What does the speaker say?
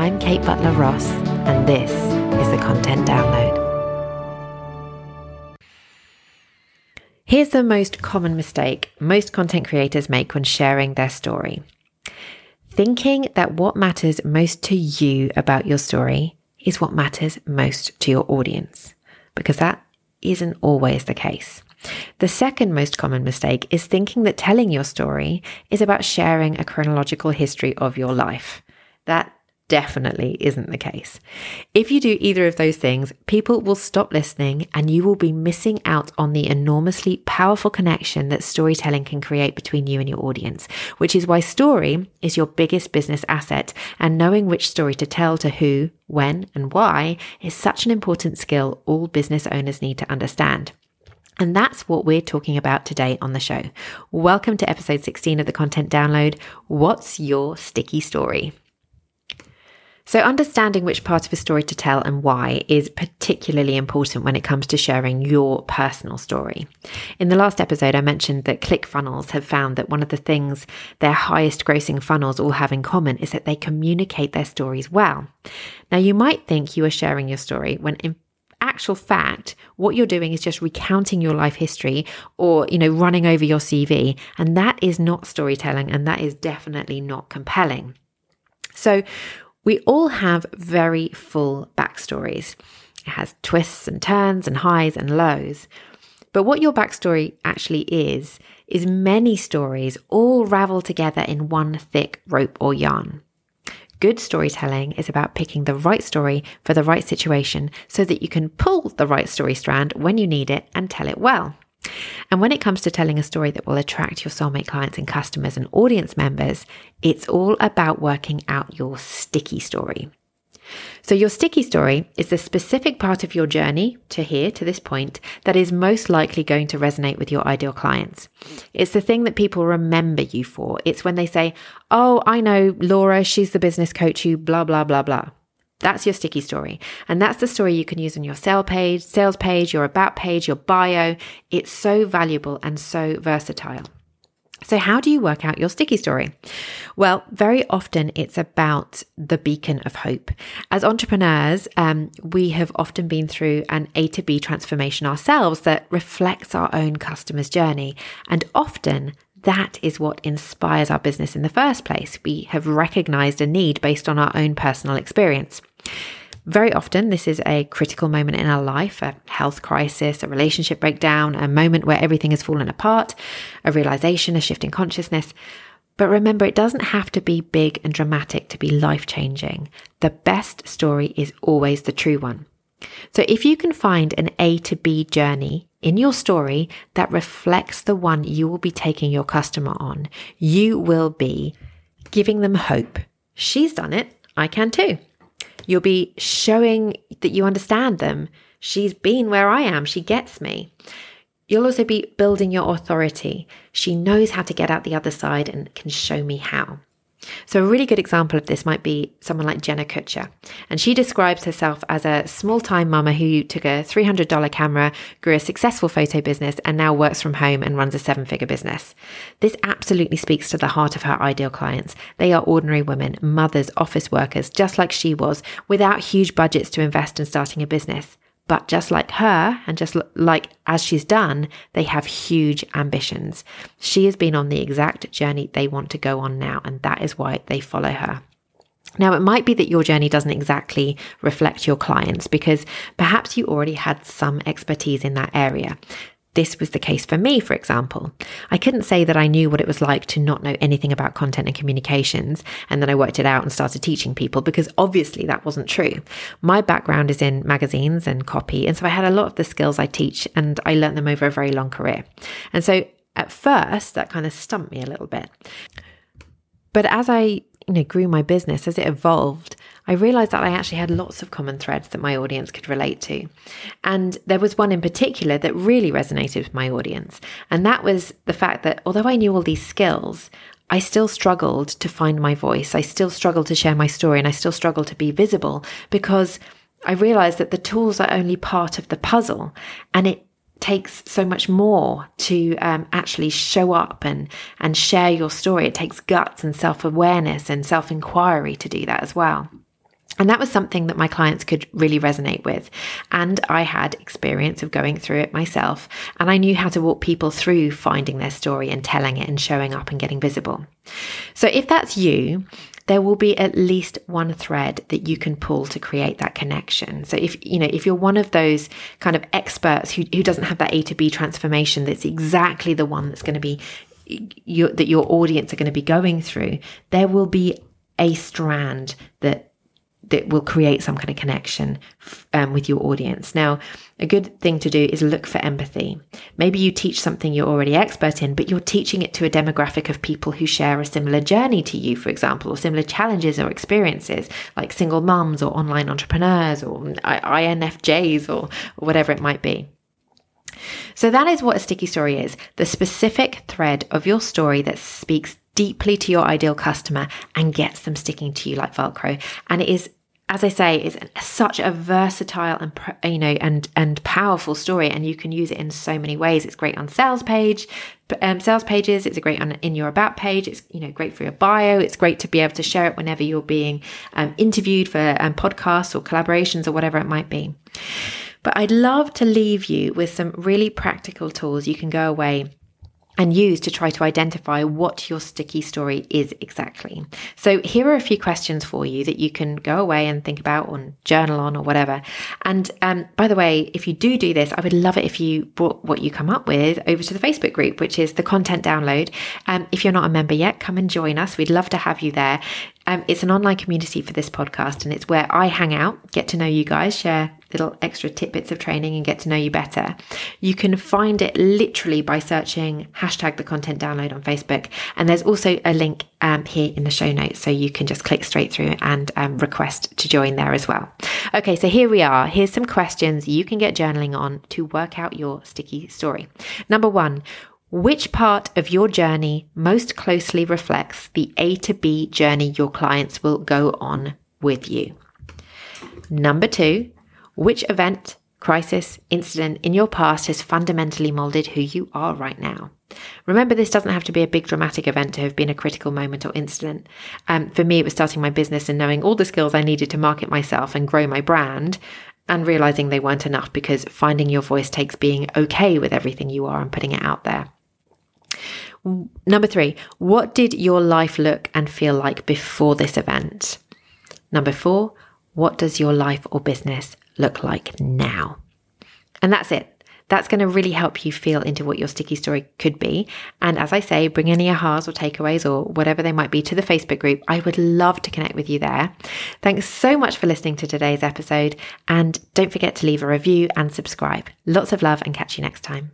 I'm Kate Butler Ross, and this is The Content Download. Here's the most common mistake most content creators make when sharing their story. Thinking that what matters most to you about your story is what matters most to your audience, because that isn't always the case. The second most common mistake is thinking that telling your story is about sharing a chronological history of your life. That definitely isn't the case. If you do either of those things, people will stop listening and you will be missing out on the enormously powerful connection that storytelling can create between you and your audience, which is why story is your biggest business asset, and knowing which story to tell to who, when, and why is such an important skill all business owners need to understand. And that's what we're talking about today on the show. Welcome to episode 16 of The Content Download. What's your sticky story? So understanding which part of a story to tell and why is particularly important when it comes to sharing your personal story. In the last episode, I mentioned that ClickFunnels have found that one of the things their highest grossing funnels all have in common is that they communicate their stories well. Now, you might think you are sharing your story when in actual fact, what you're doing is just recounting your life history or, running over your CV. And that is not storytelling, and that is definitely not compelling. So we all have very full backstories. It has twists and turns and highs and lows. But what your backstory actually is many stories all raveled together in one thick rope or yarn. Good storytelling is about picking the right story for the right situation so that you can pull the right story strand when you need it and tell it well. And when it comes to telling a story that will attract your soulmate clients and customers and audience members, it's all about working out your sticky story. So your sticky story is the specific part of your journey to here, to this point, that is most likely going to resonate with your ideal clients. It's the thing that people remember you for. It's when they say, oh, I know Laura, she's the business coach who blah, blah, blah, blah. That's your sticky story. And that's the story you can use on your sales page, your about page, your bio. It's so valuable and so versatile. So how do you work out your sticky story? Well, very often it's about the beacon of hope. As entrepreneurs, we have often been through an A to B transformation ourselves that reflects our own customer's journey. And often that is what inspires our business in the first place. We have recognized a need based on our own personal experience. Very often, this is a critical moment in our life, a health crisis, a relationship breakdown, a moment where everything has fallen apart, a realization, a shift in consciousness. But remember, it doesn't have to be big and dramatic to be life-changing. The best story is always the true one. So if you can find an A to B journey in your story that reflects the one you will be taking your customer on, you will be giving them hope. She's done it, I can too. You'll be showing that you understand them. She's been where I am, she gets me. You'll also be building your authority. She knows how to get out the other side and can show me how. So a really good example of this might be someone like Jenna Kutcher. And she describes herself as a small-time mama who took a $300 camera, grew a successful photo business, and now works from home and runs a seven-figure business. This absolutely speaks to the heart of her ideal clients. They are ordinary women, mothers, office workers, just like she was, without huge budgets to invest in starting a business. But just like her, and just like as she's done, they have huge ambitions. She has been on the exact journey they want to go on now, and that is why they follow her. Now, it might be that your journey doesn't exactly reflect your clients because perhaps you already had some expertise in that area. This was the case for me, for example. I couldn't say that I knew what it was like to not know anything about content and communications, and then I worked it out and started teaching people, because obviously that wasn't true. My background is in magazines and copy, and so I had a lot of the skills I teach, and I learned them over a very long career. And so at first, that kind of stumped me a little bit. But as I grew my business, as it evolved, I realized that I actually had lots of common threads that my audience could relate to. And there was one in particular that really resonated with my audience. And that was the fact that although I knew all these skills, I still struggled to find my voice. I still struggled to share my story, and I still struggled to be visible, because I realized that the tools are only part of the puzzle, and it takes so much more to actually show up and share your story. It takes guts and self-awareness and self-inquiry to do that as well. And that was something that my clients could really resonate with. And I had experience of going through it myself. And I knew how to walk people through finding their story and telling it and showing up and getting visible. So if that's you, there will be at least one thread that you can pull to create that connection. So if you're one of those kind of experts who doesn't have that A to B transformation, that's exactly the one that's going to be that your audience are going to be going through, there will be a strand that will create some kind of connection with your audience. Now, a good thing to do is look for empathy. Maybe you teach something you're already expert in, but you're teaching it to a demographic of people who share a similar journey to you, for example, or similar challenges or experiences, like single mums or online entrepreneurs or INFJs or whatever it might be. So that is what a sticky story is, the specific thread of your story that speaks deeply to your ideal customer and gets them sticking to you like Velcro. And it is, as I say, is such a versatile and powerful story, and you can use it in so many ways. It's great on sales pages. It's great in your about page. It's great for your bio. It's great to be able to share it whenever you're being interviewed for podcasts or collaborations or whatever it might be. But I'd love to leave you with some really practical tools you can go away and use to try to identify what your sticky story is exactly. So here are a few questions for you that you can go away and think about or journal on or whatever. And by the way, if you do this, I would love it if you brought what you come up with over to the Facebook group, which is The Content Download. If you're not a member yet, come and join us. We'd love to have you there. It's an online community for this podcast, and it's where I hang out, get to know you guys, share little extra tidbits of training and get to know you better. You can find it literally by searching #TheContentDownload on Facebook. And there's also a link here in the show notes. So you can just click straight through and request to join there as well. Okay, so here we are. Here's some questions you can get journaling on to work out your sticky story. Number one, which part of your journey most closely reflects the A to B journey your clients will go on with you? Number two, which event, crisis, incident in your past has fundamentally molded who you are right now? Remember, this doesn't have to be a big dramatic event to have been a critical moment or incident. For me, it was starting my business and knowing all the skills I needed to market myself and grow my brand and realizing they weren't enough, because finding your voice takes being okay with everything you are and putting it out there. Number three, what did your life look and feel like before this event? Number four, what does your life or business look like now? And that's it. That's going to really help you feel into what your sticky story could be. And as I say, bring any ahas or takeaways or whatever they might be to the Facebook group. I would love to connect with you there. Thanks so much for listening to today's episode. And don't forget to leave a review and subscribe. Lots of love and catch you next time.